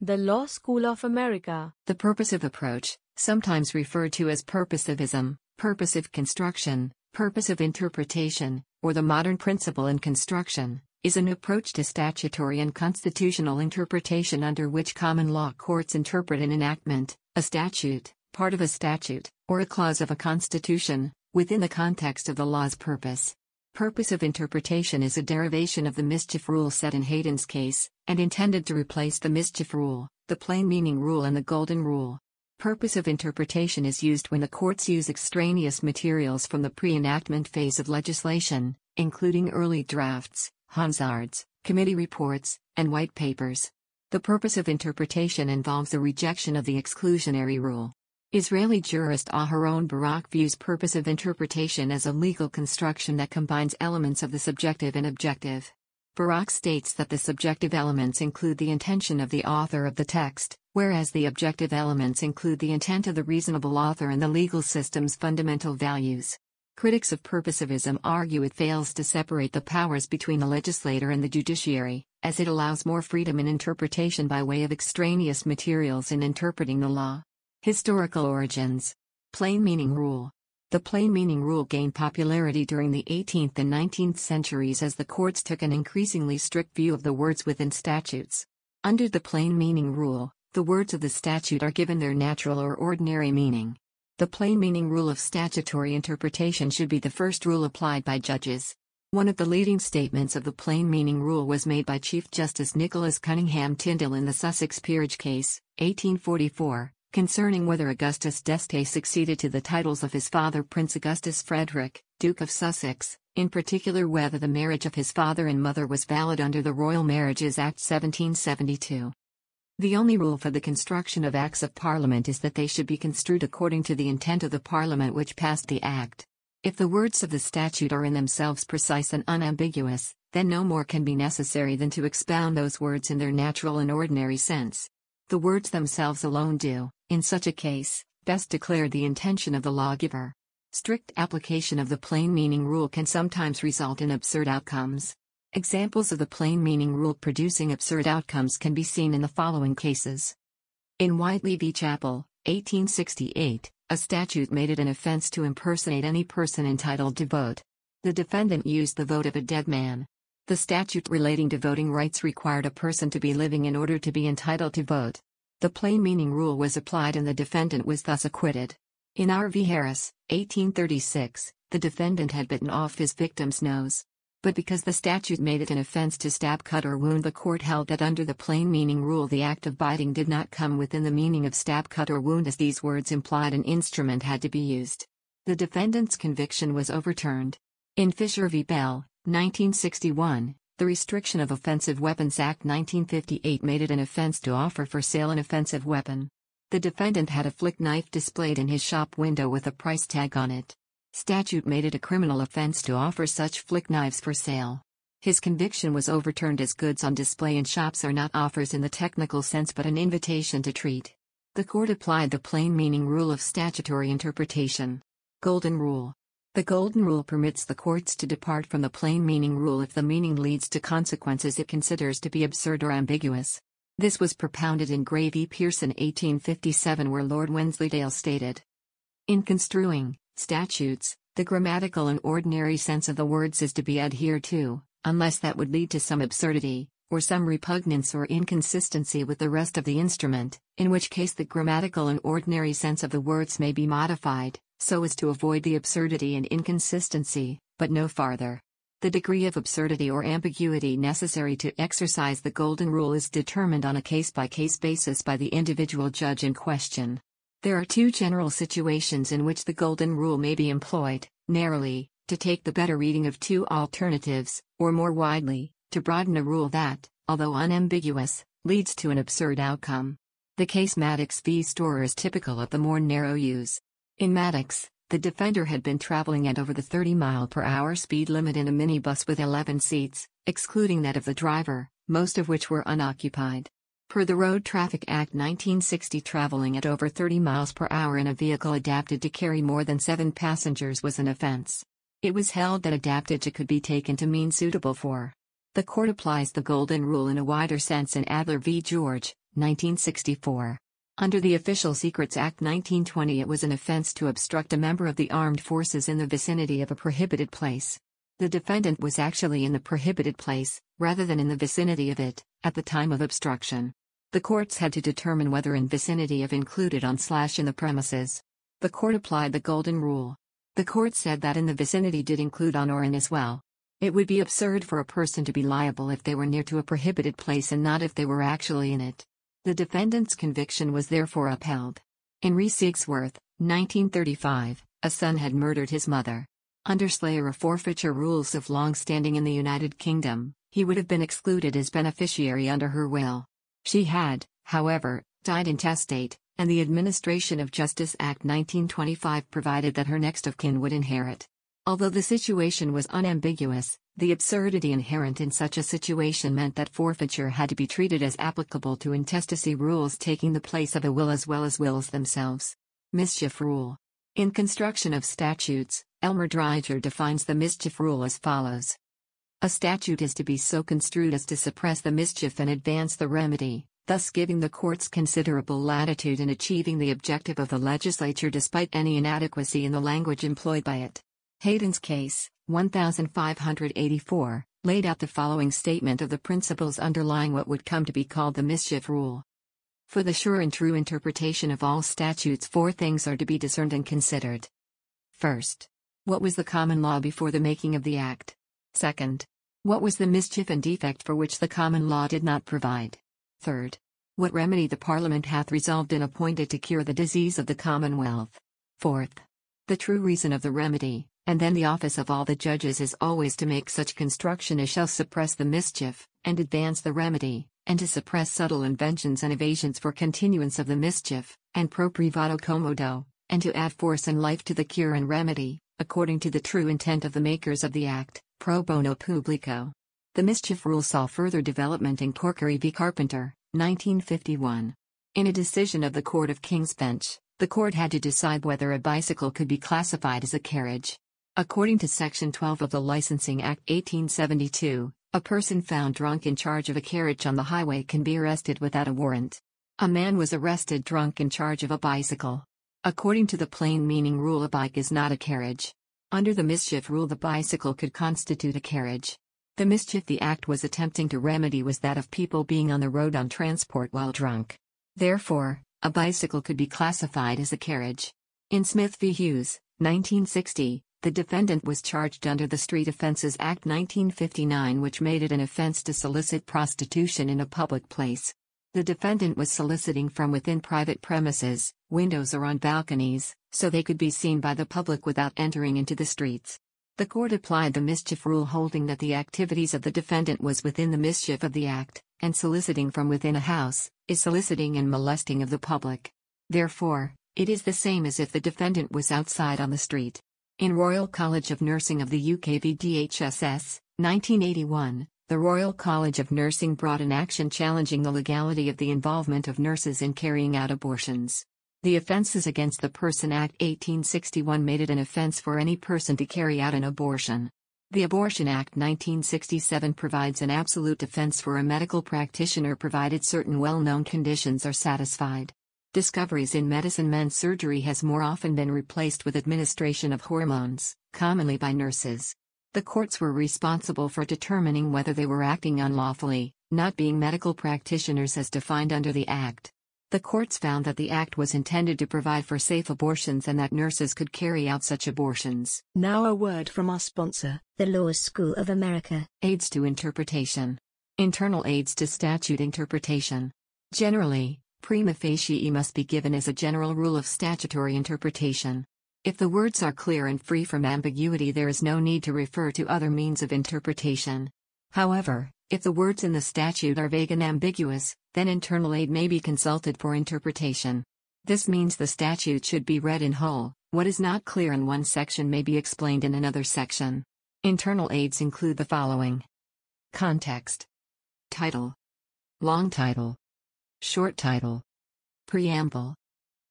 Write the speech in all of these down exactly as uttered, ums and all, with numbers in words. The Law School of America. The purposive approach, sometimes referred to as purposivism, purposive construction, purposive interpretation, or the modern principle in construction, is an approach to statutory and constitutional interpretation under which common law courts interpret an enactment, a statute, part of a statute, or a clause of a constitution, within the context of the law's purpose. Purposive interpretation is a derivation of the mischief rule set in Heydon's Case, and intended to replace the mischief rule, the plain meaning rule and the golden rule. Purposive interpretation is used when the courts use extraneous materials from the pre-enactment phase of legislation, including early drafts, Hansards, committee reports, and white papers. The purposive interpretation involves the rejection of the exclusionary rule. Israeli jurist Aharon Barak views purposive interpretation as a legal construction that combines elements of the subjective and objective. Barak states that the subjective elements include the intention of the author of the text, whereas the objective elements include the intent of the reasonable author and the legal system's fundamental values. Critics of purposivism argue it fails to separate the powers between the legislator and the judiciary, as it allows more freedom in interpretation by way of extraneous materials in interpreting the law. Historical origins. Plain meaning rule. The plain meaning rule gained popularity during the eighteenth and nineteenth centuries as the courts took an increasingly strict view of the words within statutes. Under the plain meaning rule, the words of the statute are given their natural or ordinary meaning. The plain meaning rule of statutory interpretation should be the first rule applied by judges. One of the leading statements of the plain meaning rule was made by Chief Justice Nicholas Conyngham Tindal in the Sussex peerage case, eighteen forty-four. Concerning whether Augustus d'Este succeeded to the titles of his father Prince Augustus Frederick, Duke of Sussex, in particular whether the marriage of his father and mother was valid under the Royal Marriages Act seventeen seventy-two. The only rule for the construction of acts of Parliament is that they should be construed according to the intent of the Parliament which passed the Act. If the words of the statute are in themselves precise and unambiguous, then no more can be necessary than to expound those words in their natural and ordinary sense. The words themselves alone do, in such a case, best declare the intention of the lawgiver. Strict application of the plain meaning rule can sometimes result in absurd outcomes. Examples of the plain meaning rule producing absurd outcomes can be seen in the following cases. In Whiteley v. Chappell, eighteen sixty-eight, a statute made it an offense to impersonate any person entitled to vote. The defendant used the vote of a dead man. The statute relating to voting rights required a person to be living in order to be entitled to vote. The plain meaning rule was applied and the defendant was thus acquitted. In R v. Harris, eighteen thirty-six, the defendant had bitten off his victim's nose. But because the statute made it an offense to stab, cut, or wound, the court held that under the plain meaning rule the act of biting did not come within the meaning of stab, cut, or wound, as these words implied an instrument had to be used. The defendant's conviction was overturned. In Fisher v. Bell, nineteen sixty-one, the Restriction of Offensive Weapons Act nineteen fifty-eight made it an offense to offer for sale an offensive weapon. The defendant had a flick knife displayed in his shop window with a price tag on it. Statute made it a criminal offense to offer such flick knives for sale. His conviction was overturned as goods on display in shops are not offers in the technical sense but an invitation to treat. The court applied the plain meaning rule of statutory interpretation. Golden rule. The golden rule permits the courts to depart from the plain meaning rule if the meaning leads to consequences it considers to be absurd or ambiguous. This was propounded in Gray v. Pearson eighteen fifty-seven, where Lord Wensleydale stated, "In construing statutes, the grammatical and ordinary sense of the words is to be adhered to, unless that would lead to some absurdity, or some repugnance or inconsistency with the rest of the instrument, in which case the grammatical and ordinary sense of the words may be modified, so as to avoid the absurdity and inconsistency, but no farther. The degree of absurdity or ambiguity necessary to exercise the golden rule is determined on a case-by-case basis by the individual judge in question." There are two general situations in which the golden rule may be employed: narrowly, to take the better reading of two alternatives, or more widely, to broaden a rule that, although unambiguous, leads to an absurd outcome. The case Maddox v. Storer is typical of the more narrow use. In Maddox, the defender had been traveling at over the thirty mile per hour speed limit in a minibus with eleven seats, excluding that of the driver, most of which were unoccupied. Per the Road Traffic Act nineteen sixty, traveling at over thirty miles per hour in a vehicle adapted to carry more than seven passengers was an offense. It was held that adapted could be taken to mean suitable for. The court applies the golden rule in a wider sense in Adler v. George, nineteen sixty-four. Under the Official Secrets Act nineteen twenty, it was an offense to obstruct a member of the armed forces in the vicinity of a prohibited place. The defendant was actually in the prohibited place, rather than in the vicinity of it, at the time of obstruction. The courts had to determine whether in vicinity of included on slash in the premises. The court applied the golden rule. The court said that in the vicinity did include on or in as well. It would be absurd for a person to be liable if they were near to a prohibited place and not if they were actually in it. The defendant's conviction was therefore upheld. In Re Sigsworth, nineteen thirty-five, a son had murdered his mother. Under slayer or forfeiture rules of long standing in the United Kingdom, he would have been excluded as beneficiary under her will. She had, however, died intestate, and the Administration of Justice Act nineteen twenty-five provided that her next of kin would inherit. Although the situation was unambiguous, the absurdity inherent in such a situation meant that forfeiture had to be treated as applicable to intestacy rules taking the place of a will as well as wills themselves. Mischief rule. In construction of statutes, Elmer Driedger defines the mischief rule as follows. A statute is to be so construed as to suppress the mischief and advance the remedy, thus giving the courts considerable latitude in achieving the objective of the legislature despite any inadequacy in the language employed by it. Heydon's Case, fifteen eighty-four, laid out the following statement of the principles underlying what would come to be called the mischief rule. For the sure and true interpretation of all statutes, four things are to be discerned and considered. First, what was the common law before the making of the Act? Second, what was the mischief and defect for which the common law did not provide? Third, what remedy the Parliament hath resolved and appointed to cure the disease of the Commonwealth? Fourth, the true reason of the remedy. And then the office of all the judges is always to make such construction as shall suppress the mischief, and advance the remedy, and to suppress subtle inventions and evasions for continuance of the mischief, and pro privato commodo, and to add force and life to the cure and remedy, according to the true intent of the makers of the act, pro bono publico. The mischief rule saw further development in Corkery v. Carpenter, nineteen fifty-one. In a decision of the Court of King's Bench, the court had to decide whether a bicycle could be classified as a carriage. According to Section twelve of the Licensing Act eighteen seventy-two, a person found drunk in charge of a carriage on the highway can be arrested without a warrant. A man was arrested drunk in charge of a bicycle. According to the plain meaning rule, a bike is not a carriage. Under the mischief rule, the bicycle could constitute a carriage. The mischief the Act was attempting to remedy was that of people being on the road on transport while drunk. Therefore, a bicycle could be classified as a carriage. In Smith v. Hughes, nineteen sixty, the defendant was charged under the Street Offences Act nineteen fifty-nine, which made it an offense to solicit prostitution in a public place. The defendant was soliciting from within private premises, windows or on balconies, so they could be seen by the public without entering into the streets. The court applied the mischief rule, holding that the activities of the defendant was within the mischief of the act, and soliciting from within a house is soliciting and molesting of the public. Therefore, it is the same as if the defendant was outside on the street. In Royal College of Nursing of the U K v D H S S, nineteen eighty-one, the Royal College of Nursing brought an action challenging the legality of the involvement of nurses in carrying out abortions. The Offences Against the Person Act eighteen sixty-one made it an offence for any person to carry out an abortion. The Abortion Act nineteen sixty-seven provides an absolute offence for a medical practitioner provided certain well-known conditions are satisfied. Discoveries in medicine. Men's surgery has more often been replaced with administration of hormones, commonly by nurses. The courts were responsible for determining whether they were acting unlawfully, not being medical practitioners as defined under the Act. The courts found that the Act was intended to provide for safe abortions and that nurses could carry out such abortions. Now a word from our sponsor, the Law School of America. Aids to Interpretation. Internal Aids to Statute Interpretation. Generally, prima facie must be given as a general rule of statutory interpretation. If the words are clear and free from ambiguity, there is no need to refer to other means of interpretation. However, if the words in the statute are vague and ambiguous, then internal aid may be consulted for interpretation. This means the statute should be read in whole. What is not clear in one section may be explained in another section. Internal aids include the following. Context. Title. Long title. Short title. Preamble.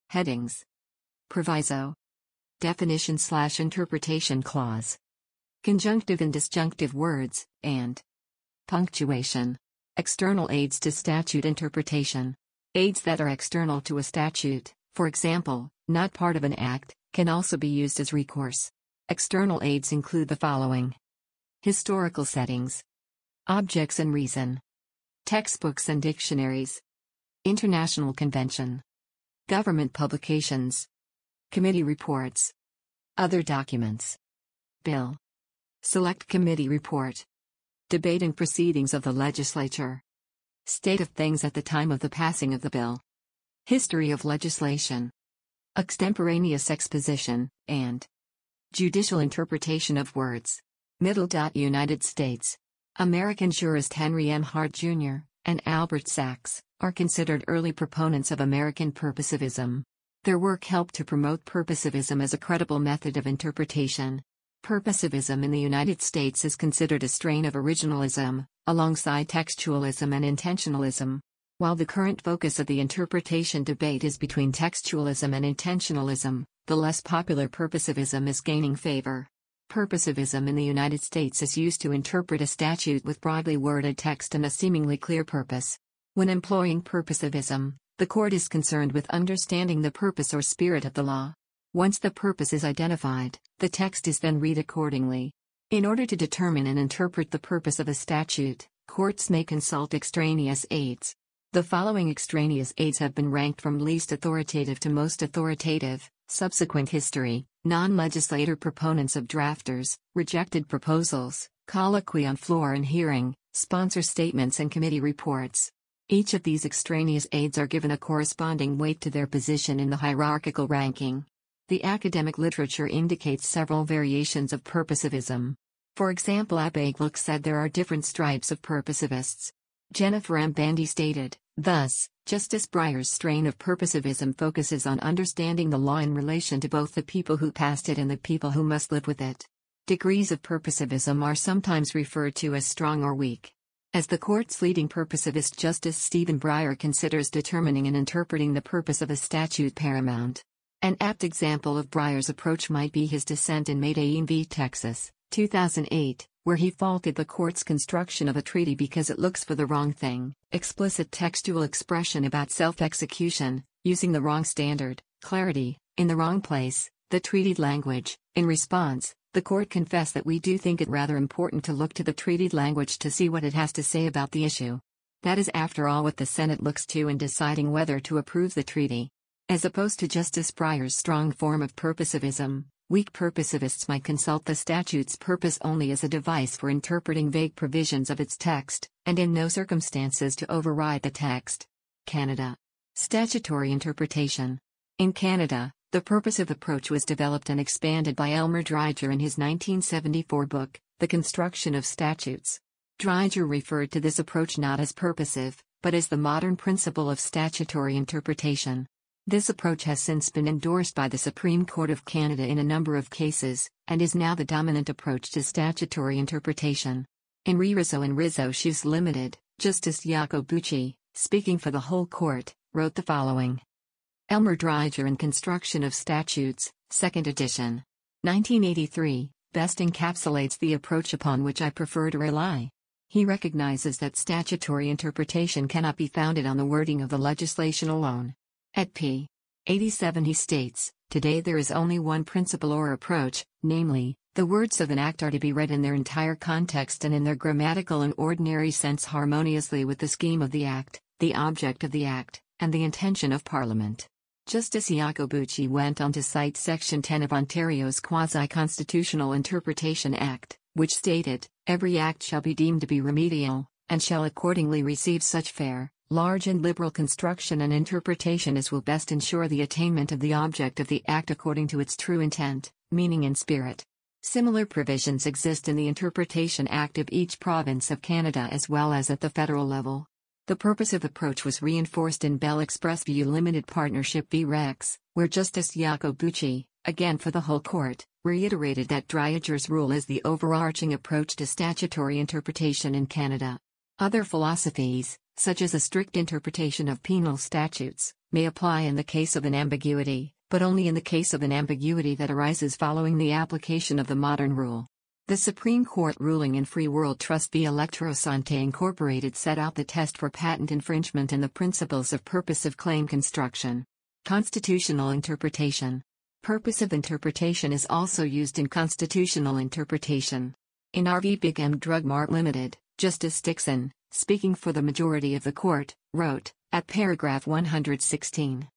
Headings. Proviso. Definition slash interpretation clause. Conjunctive and disjunctive words, and. Punctuation. External aids to statute interpretation. Aids that are external to a statute, for example, not part of an act, can also be used as recourse. External aids include the following: historical settings, objects and reason, textbooks and dictionaries, international convention, government publications, committee reports, other documents, bill, select committee report, debate and proceedings of the legislature, state of things at the time of the passing of the bill, history of legislation, extemporaneous exposition, and judicial interpretation of words. Middle. United States. American jurist Henry M. Hart, Junior, and Albert Sachs, are considered early proponents of American purposivism. Their work helped to promote purposivism as a credible method of interpretation. Purposivism in the United States is considered a strain of originalism, alongside textualism and intentionalism. While the current focus of the interpretation debate is between textualism and intentionalism, the less popular purposivism is gaining favor. Purposivism in the United States is used to interpret a statute with broadly worded text and a seemingly clear purpose. When employing purposivism, the court is concerned with understanding the purpose or spirit of the law. Once the purpose is identified, the text is then read accordingly. In order to determine and interpret the purpose of a statute, courts may consult extraneous aids. The following extraneous aids have been ranked from least authoritative to most authoritative: subsequent history, non-legislator proponents of drafters, rejected proposals, colloquy on floor and hearing, sponsor statements and committee reports. Each of these extraneous aids are given a corresponding weight to their position in the hierarchical ranking. The academic literature indicates several variations of purposivism. For example, Abbe Gluck said there are different stripes of purposivists. Jennifer M. Bandy stated, thus, Justice Breyer's strain of purposivism focuses on understanding the law in relation to both the people who passed it and the people who must live with it. Degrees of purposivism are sometimes referred to as strong or weak. As the court's leading purposivist, Justice Stephen Breyer considers determining and interpreting the purpose of a statute paramount. An apt example of Breyer's approach might be his dissent in Medellin v. Texas, two thousand eight, where he faulted the court's construction of a treaty because it looks for the wrong thing, explicit textual expression about self-execution, using the wrong standard, clarity, in the wrong place, the treaty language. In response, the court confessed that we do think it rather important to look to the treaty language to see what it has to say about the issue. That is, after all, what the Senate looks to in deciding whether to approve the treaty. As opposed to Justice Breyer's strong form of purposivism, weak purposivists might consult the statute's purpose only as a device for interpreting vague provisions of its text, and in no circumstances to override the text. Canada. Statutory interpretation. In Canada, the purposive approach was developed and expanded by Elmer Driedger in his nineteen seventy-four book, The Construction of Statutes. Driedger referred to this approach not as purposive, but as the modern principle of statutory interpretation. This approach has since been endorsed by the Supreme Court of Canada in a number of cases, and is now the dominant approach to statutory interpretation. In Rizzo and Rizzo Shoes Limited, Justice Iacobucci, speaking for the whole court, wrote the following: Elmer Driedger and Construction of Statutes, second edition. nineteen eighty-three, best encapsulates the approach upon which I prefer to rely. He recognizes that statutory interpretation cannot be founded on the wording of the legislation alone. At p. eighty-seven he states, today there is only one principle or approach, namely, the words of an act are to be read in their entire context and in their grammatical and ordinary sense harmoniously with the scheme of the act, the object of the act, and the intention of Parliament. Justice Iacobucci went on to cite Section ten of Ontario's Quasi-Constitutional Interpretation Act, which stated, every act shall be deemed to be remedial, and shall accordingly receive such fair, large and liberal construction and interpretation as will best ensure the attainment of the object of the act according to its true intent, meaning and spirit. Similar provisions exist in the Interpretation Act of each province of Canada as well as at the federal level. The purposive approach was reinforced in Bell ExpressVu Limited Partnership v Rex, where Justice Iacobucci, again for the whole court, reiterated that Drieger's rule is the overarching approach to statutory interpretation in Canada. Other philosophies, such as a strict interpretation of penal statutes, may apply in the case of an ambiguity, but only in the case of an ambiguity that arises following the application of the modern rule. The Supreme Court ruling in Free World Trust v. Electro-Sante Incorporated set out the test for patent infringement and the principles of purpose of claim construction. Constitutional interpretation. Purpose of interpretation is also used in constitutional interpretation. In R v. Big M Drug Mart Limited, Justice Dixon, speaking for the majority of the court, wrote, at paragraph one hundred sixteen,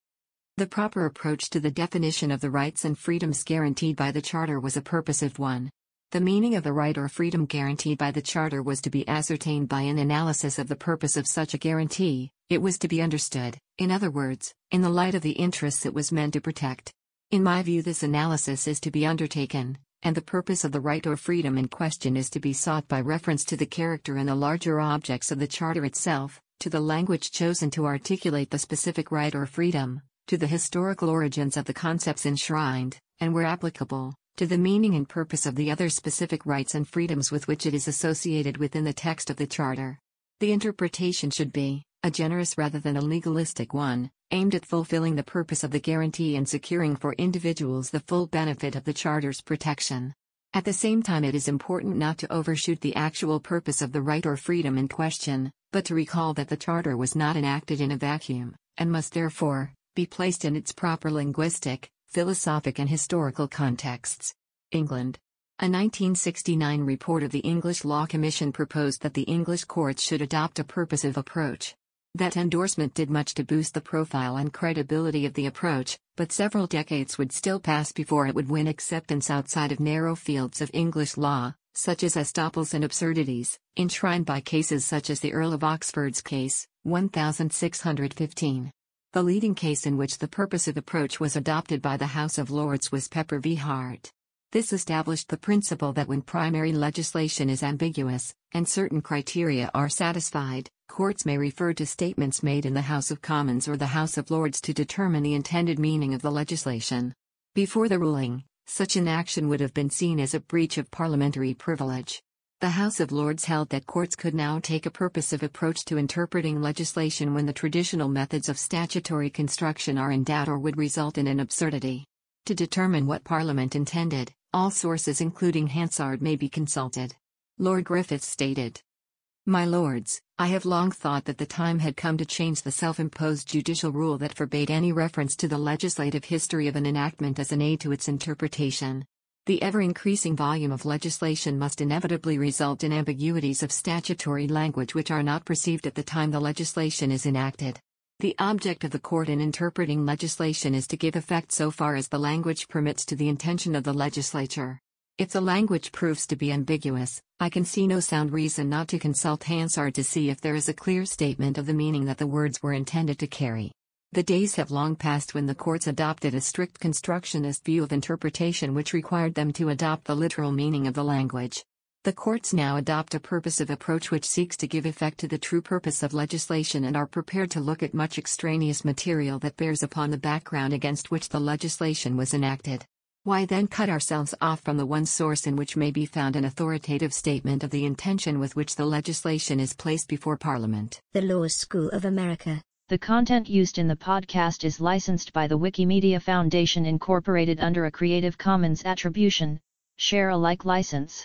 "The proper approach to the definition of the rights and freedoms guaranteed by the Charter was a purposive one. The meaning of a right or freedom guaranteed by the Charter was to be ascertained by an analysis of the purpose of such a guarantee. It was to be understood, in other words, in the light of the interests it was meant to protect. In my view, this analysis is to be undertaken, and the purpose of the right or freedom in question is to be sought by reference to the character and the larger objects of the Charter itself, to the language chosen to articulate the specific right or freedom, to the historical origins of the concepts enshrined, and where applicable, to the meaning and purpose of the other specific rights and freedoms with which it is associated within the text of the Charter. The interpretation should be a generous rather than a legalistic one, aimed at fulfilling the purpose of the guarantee and securing for individuals the full benefit of the Charter's protection. At the same time, it is important not to overshoot the actual purpose of the right or freedom in question, but to recall that the Charter was not enacted in a vacuum, and must therefore be placed in its proper linguistic, philosophic and historical contexts." England. A nineteen sixty-nine report of the English Law Commission proposed that the English courts should adopt a purposive approach. That endorsement did much to boost the profile and credibility of the approach, but several decades would still pass before it would win acceptance outside of narrow fields of English law, such as estoppels and absurdities, enshrined by cases such as the Earl of Oxford's case, one thousand six hundred fifteen. The leading case in which the purposive approach was adopted by the House of Lords was Pepper v. Hart. This established the principle that when primary legislation is ambiguous, and certain criteria are satisfied, courts may refer to statements made in the House of Commons or the House of Lords to determine the intended meaning of the legislation. Before the ruling, such an action would have been seen as a breach of parliamentary privilege. The House of Lords held that courts could now take a purposive approach to interpreting legislation when the traditional methods of statutory construction are in doubt or would result in an absurdity. To determine what Parliament intended, all sources including Hansard may be consulted. Lord Griffiths stated, "My lords, I have long thought that the time had come to change the self-imposed judicial rule that forbade any reference to the legislative history of an enactment as an aid to its interpretation. The ever-increasing volume of legislation must inevitably result in ambiguities of statutory language which are not perceived at the time the legislation is enacted. The object of the court in interpreting legislation is to give effect so far as the language permits to the intention of the legislature. If the language proves to be ambiguous, I can see no sound reason not to consult Hansard to see if there is a clear statement of the meaning that the words were intended to carry. The days have long passed when the courts adopted a strict constructionist view of interpretation which required them to adopt the literal meaning of the language. The courts now adopt a purposive approach which seeks to give effect to the true purpose of legislation and are prepared to look at much extraneous material that bears upon the background against which the legislation was enacted. Why then cut ourselves off from the one source in which may be found an authoritative statement of the intention with which the legislation is placed before Parliament?" The Law School of America. The content used in the podcast is licensed by the Wikimedia Foundation Incorporated under a Creative Commons Attribution, Share Alike license.